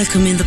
Welcome in the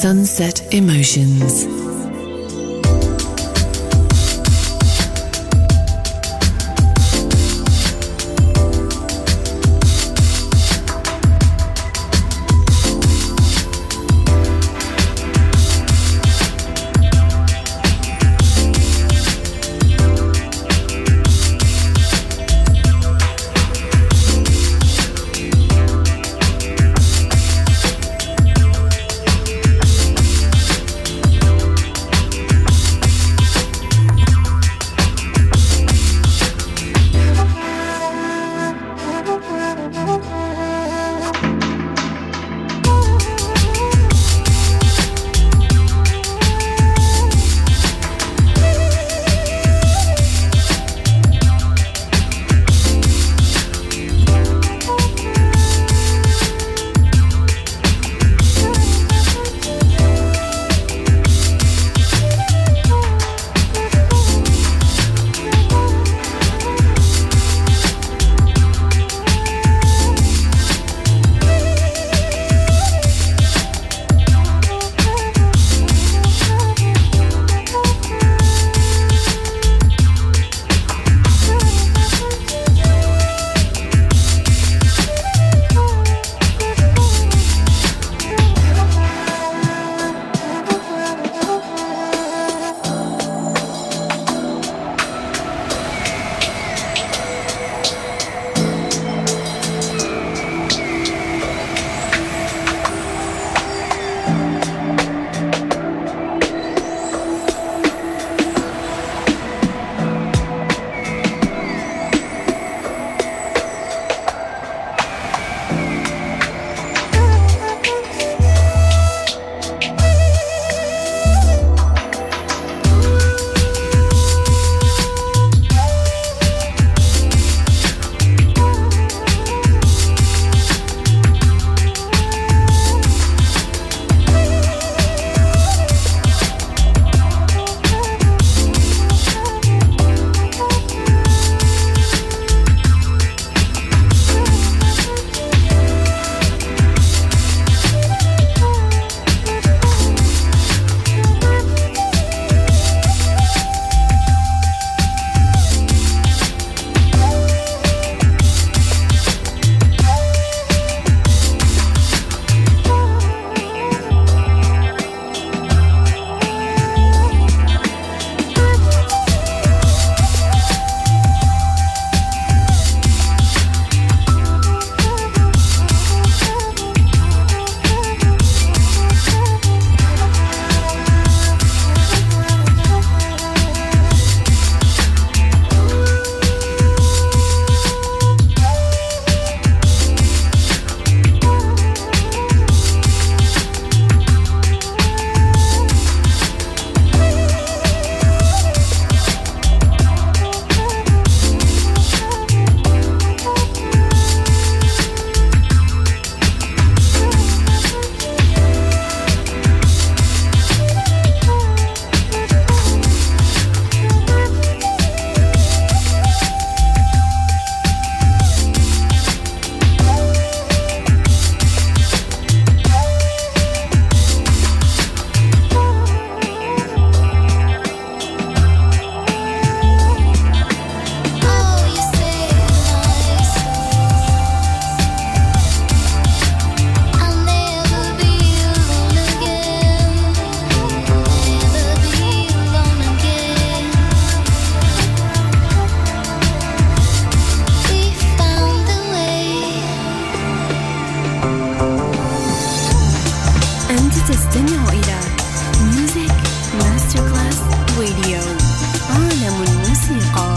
Sunset Emotions. Music Masterclass Radio. عالم الموسيقى.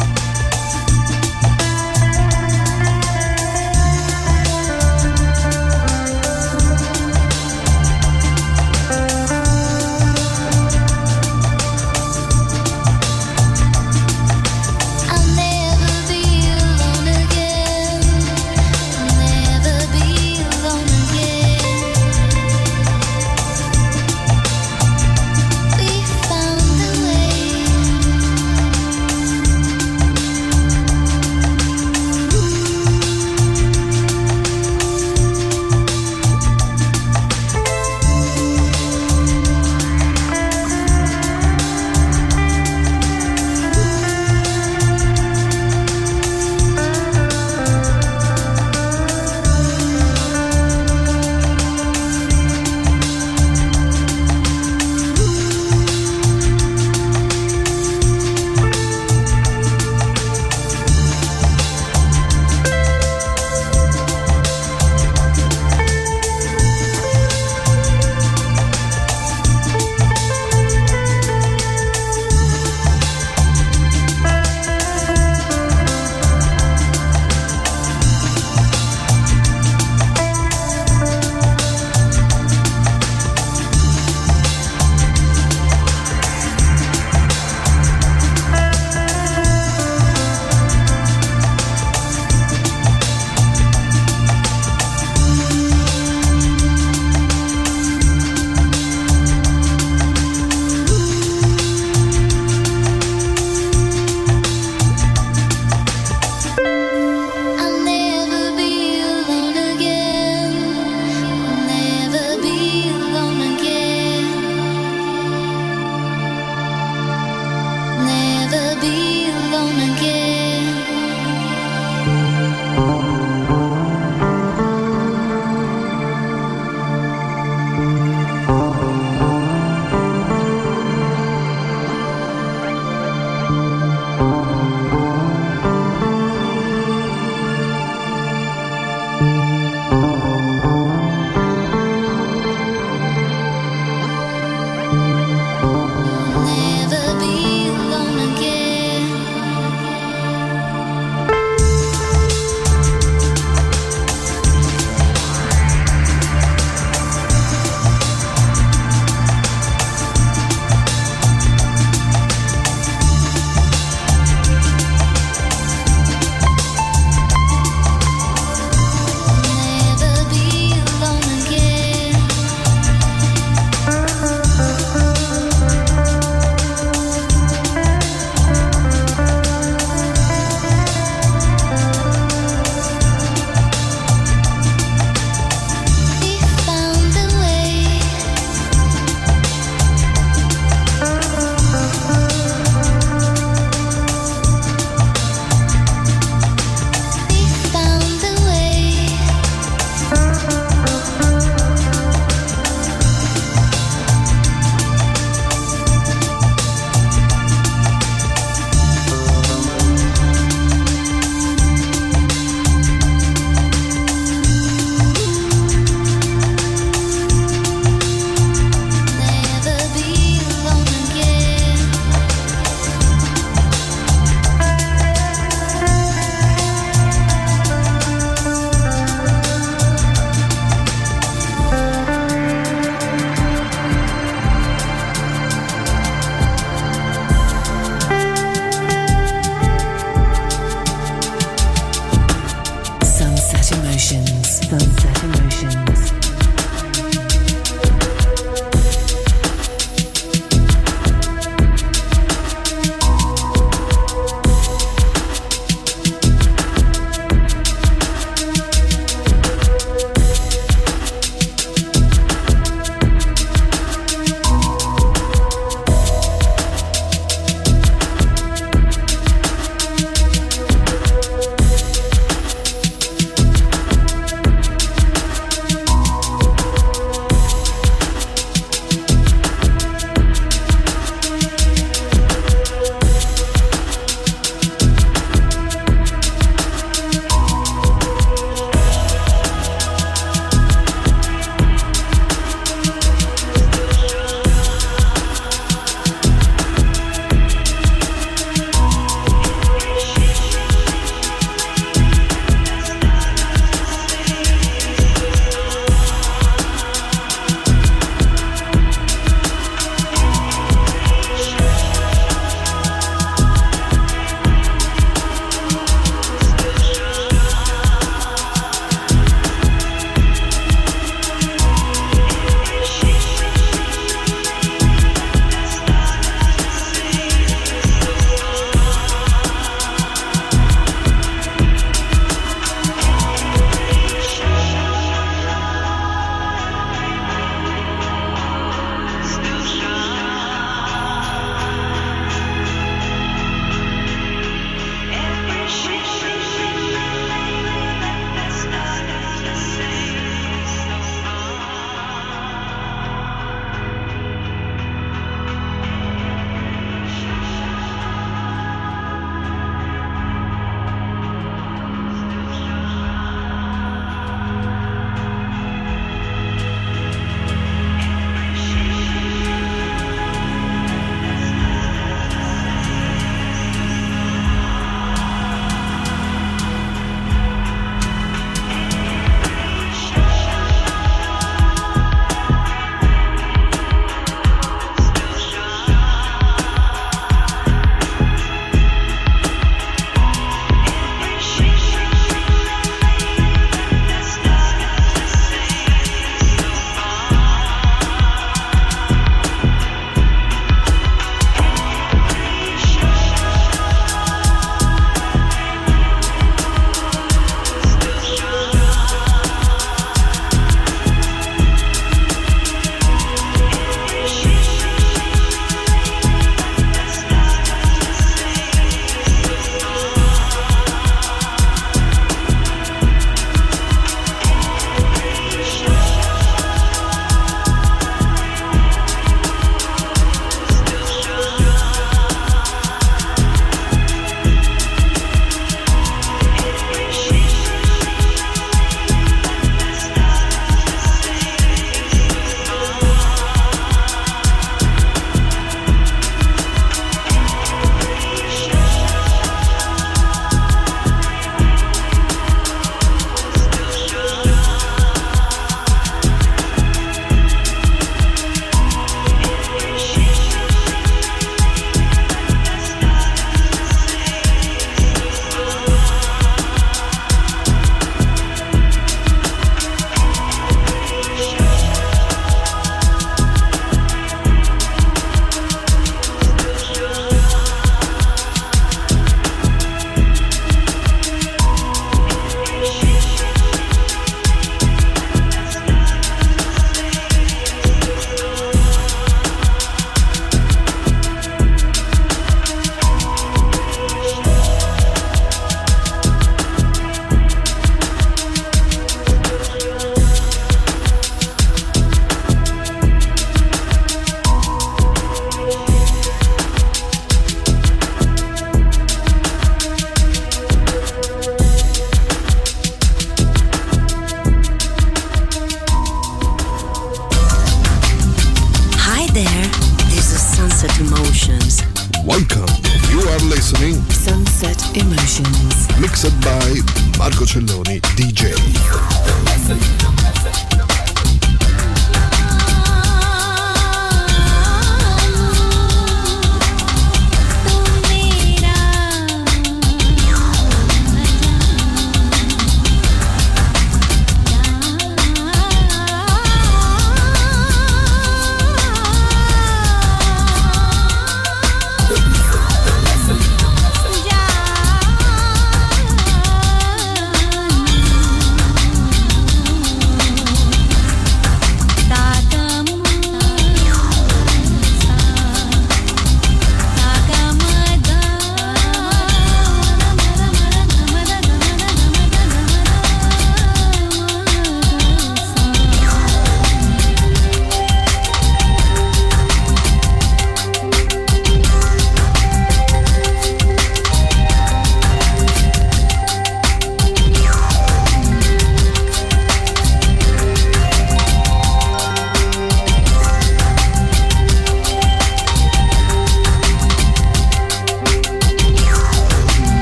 Sunset Emotions. Welcome. You are listening Sunset Emotions. Mixed by Marco Celloni, DJ.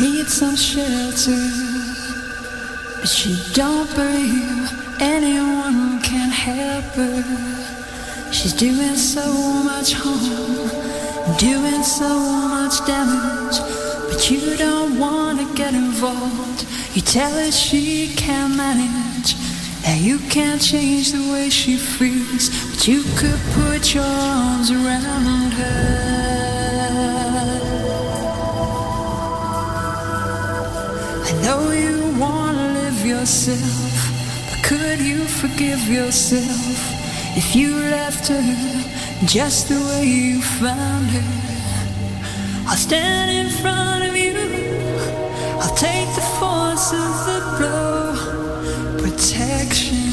need some shelter, but she don't believe anyone can help her. She's doing so much harm, doing so much damage, but you don't want to get involved. You tell her she can't manage, and you can't change the way she feels, but you could put your arms around her. I know you want to live yourself, but could you forgive yourself if you left her just the way you found her? I'll stand in front of you, I'll take the force of the blow. Protection.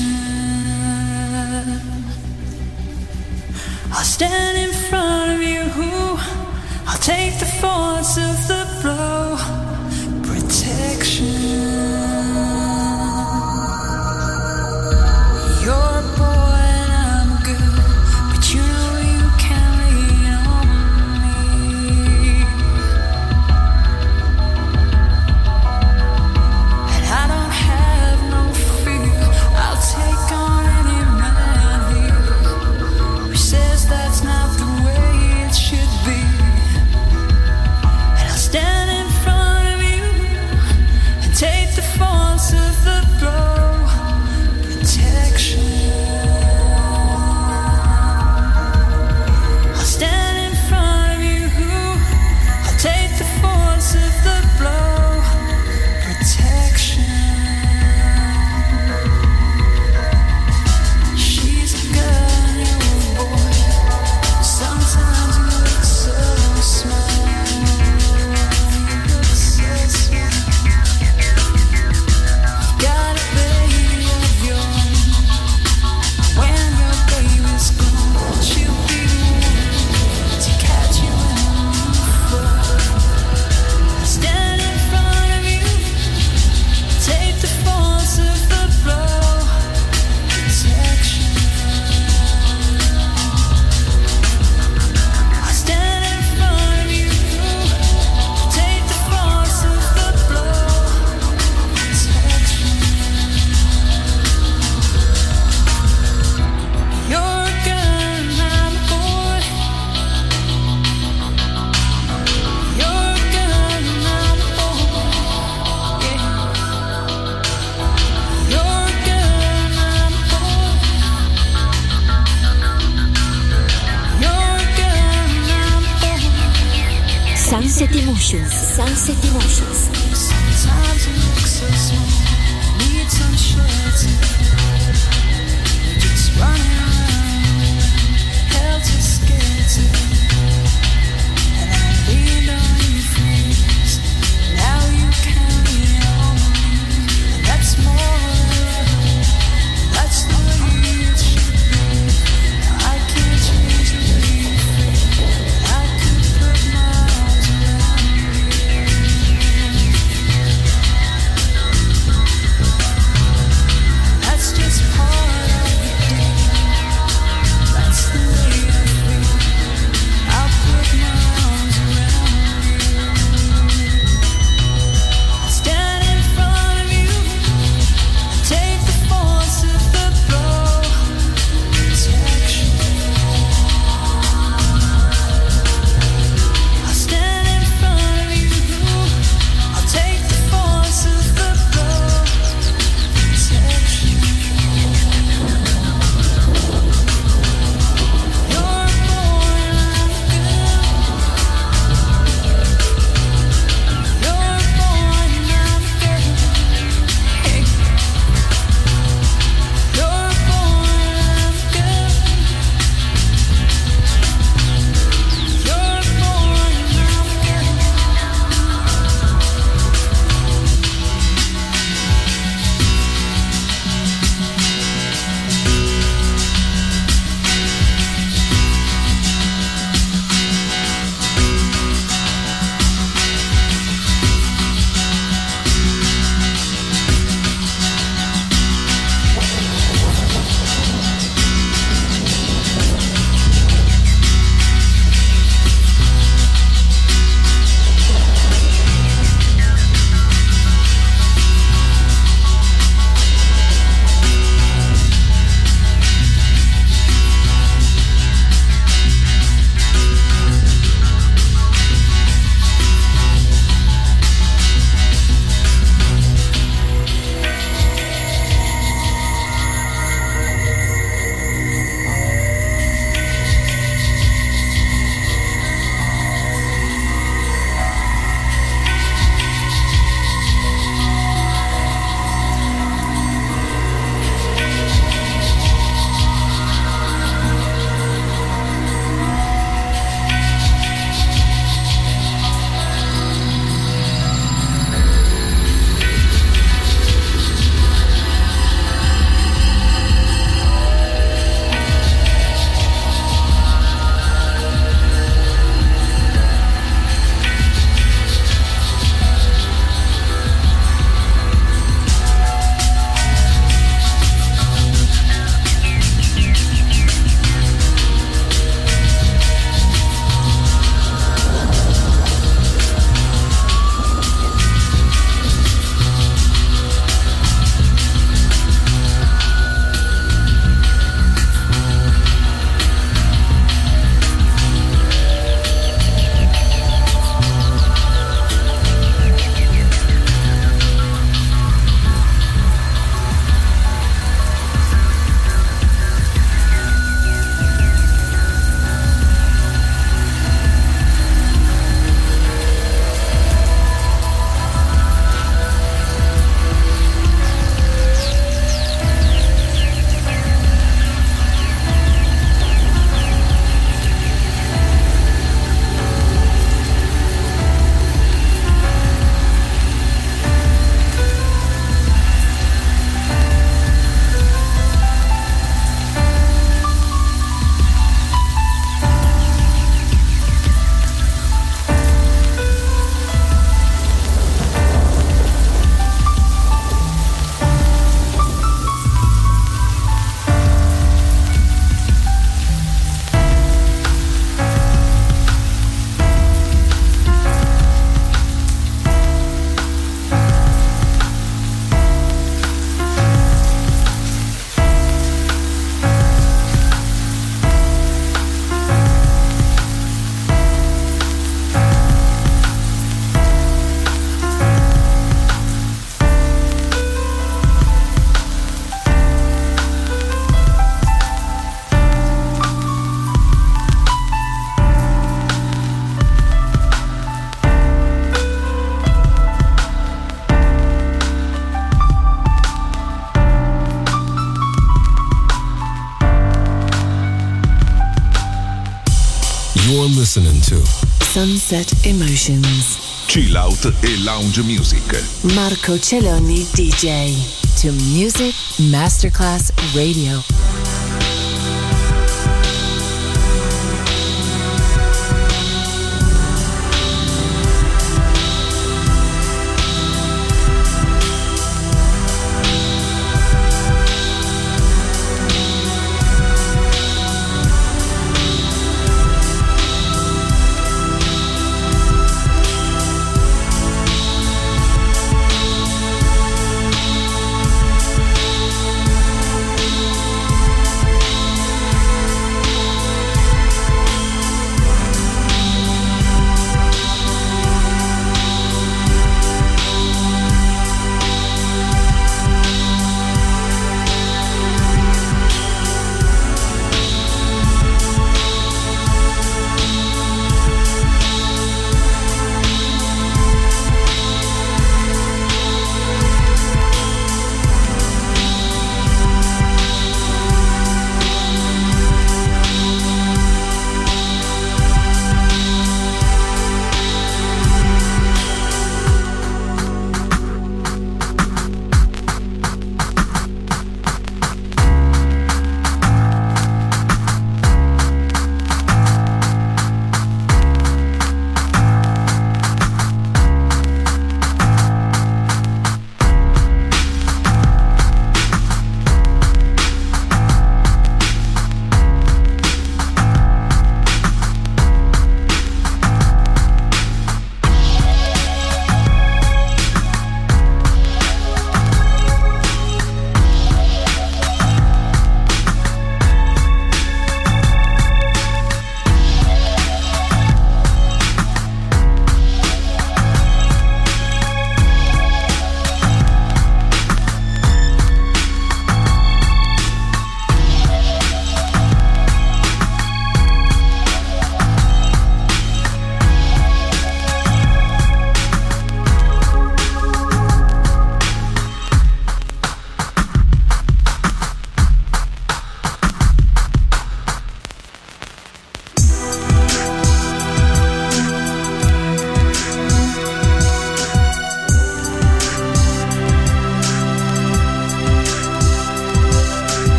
I'll stand in front of you, I'll take the force of the blow. You're a boy and I'm a girl, but you know you can lean on me. And I don't have no fear, I'll take on any man here who says that's not the way it should be. And I'll stand in front of you and take the force of the blow. Sunset Emotions. Sometimes it looks so small, need some shelter. Just running around, helter skelter. And I lean on you friends, now you carry on. And that's more love, that's the way it should be. Now I can't change the way you feel, but I could put my arms around. It's just part of the day. listening to Sunset Emotions, Chill Out e Lounge Music. Marco Celloni DJ to Music Masterclass Radio.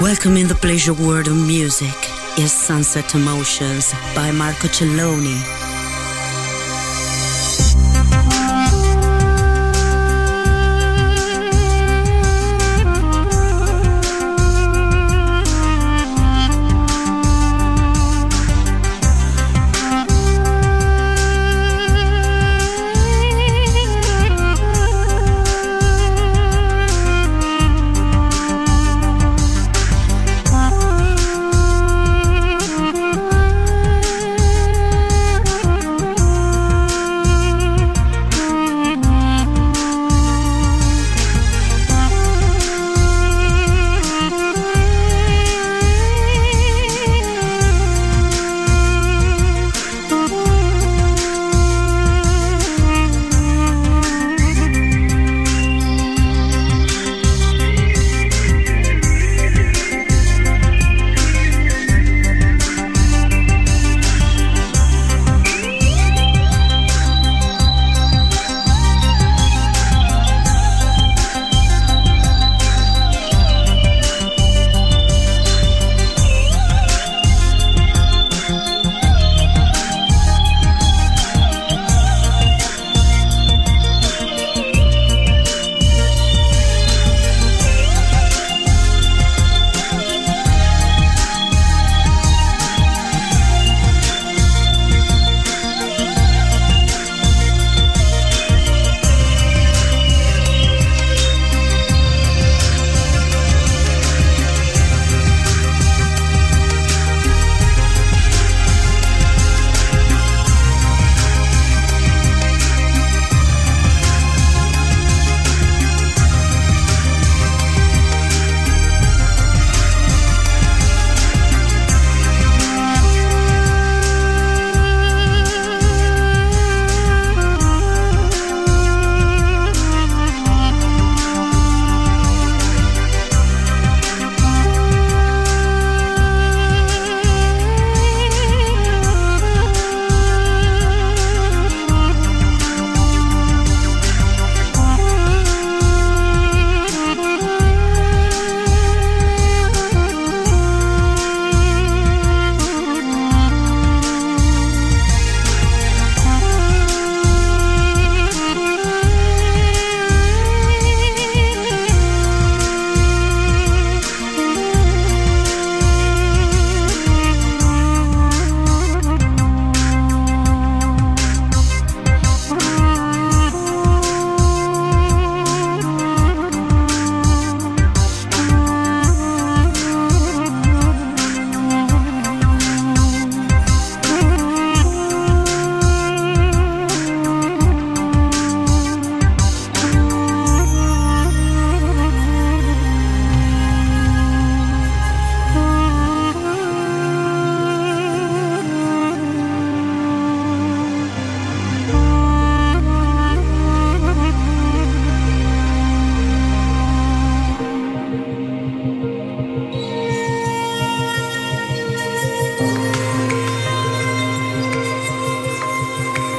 Welcome in the pleasure world of music is Sunset Emotions by Marco Celloni.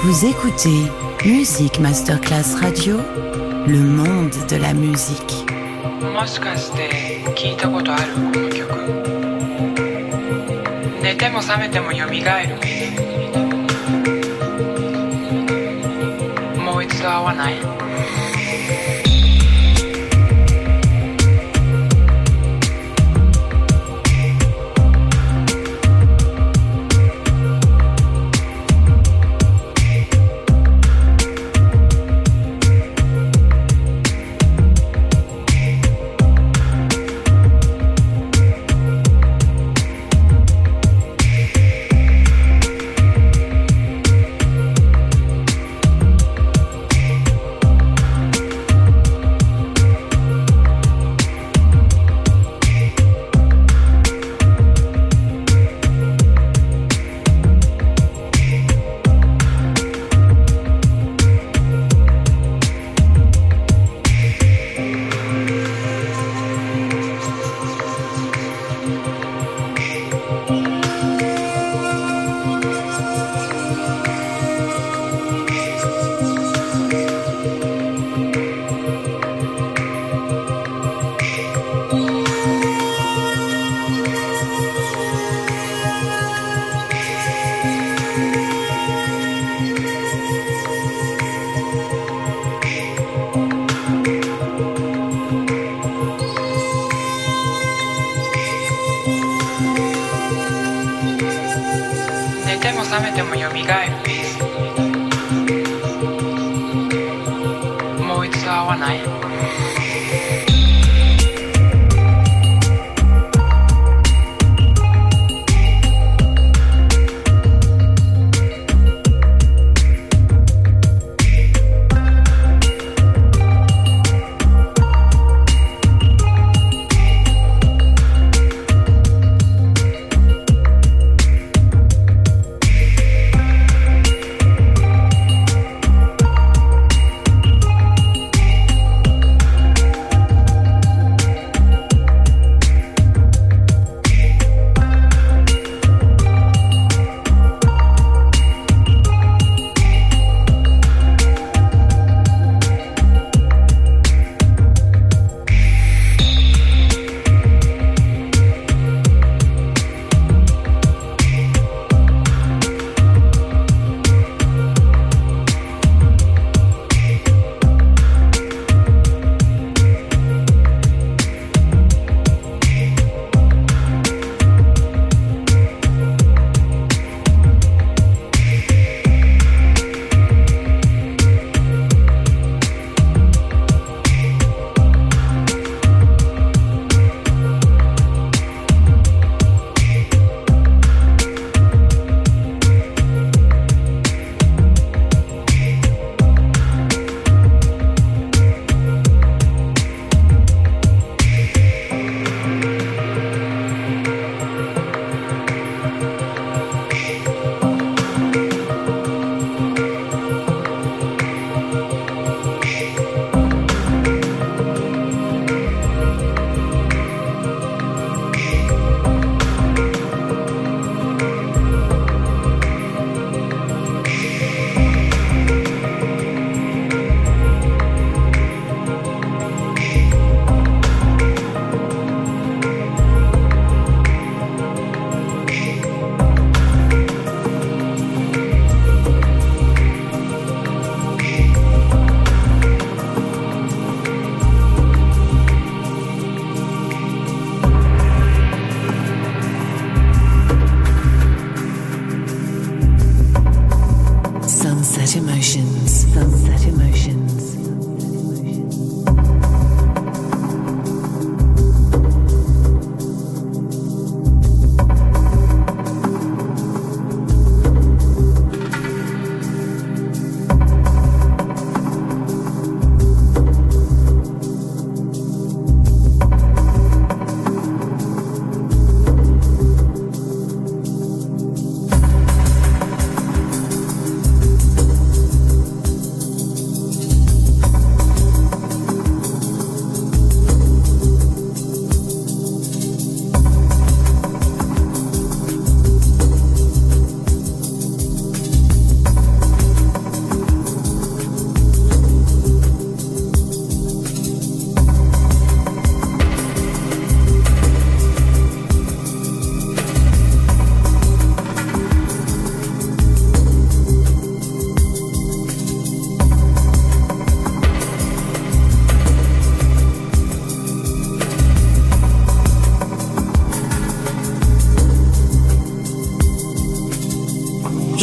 Vous écoutez Music Masterclass Radio, le monde de la musique. もしかして聞いたことあるこの曲。寝ても覚めてもよみがえる。もう一度会わない。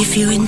If you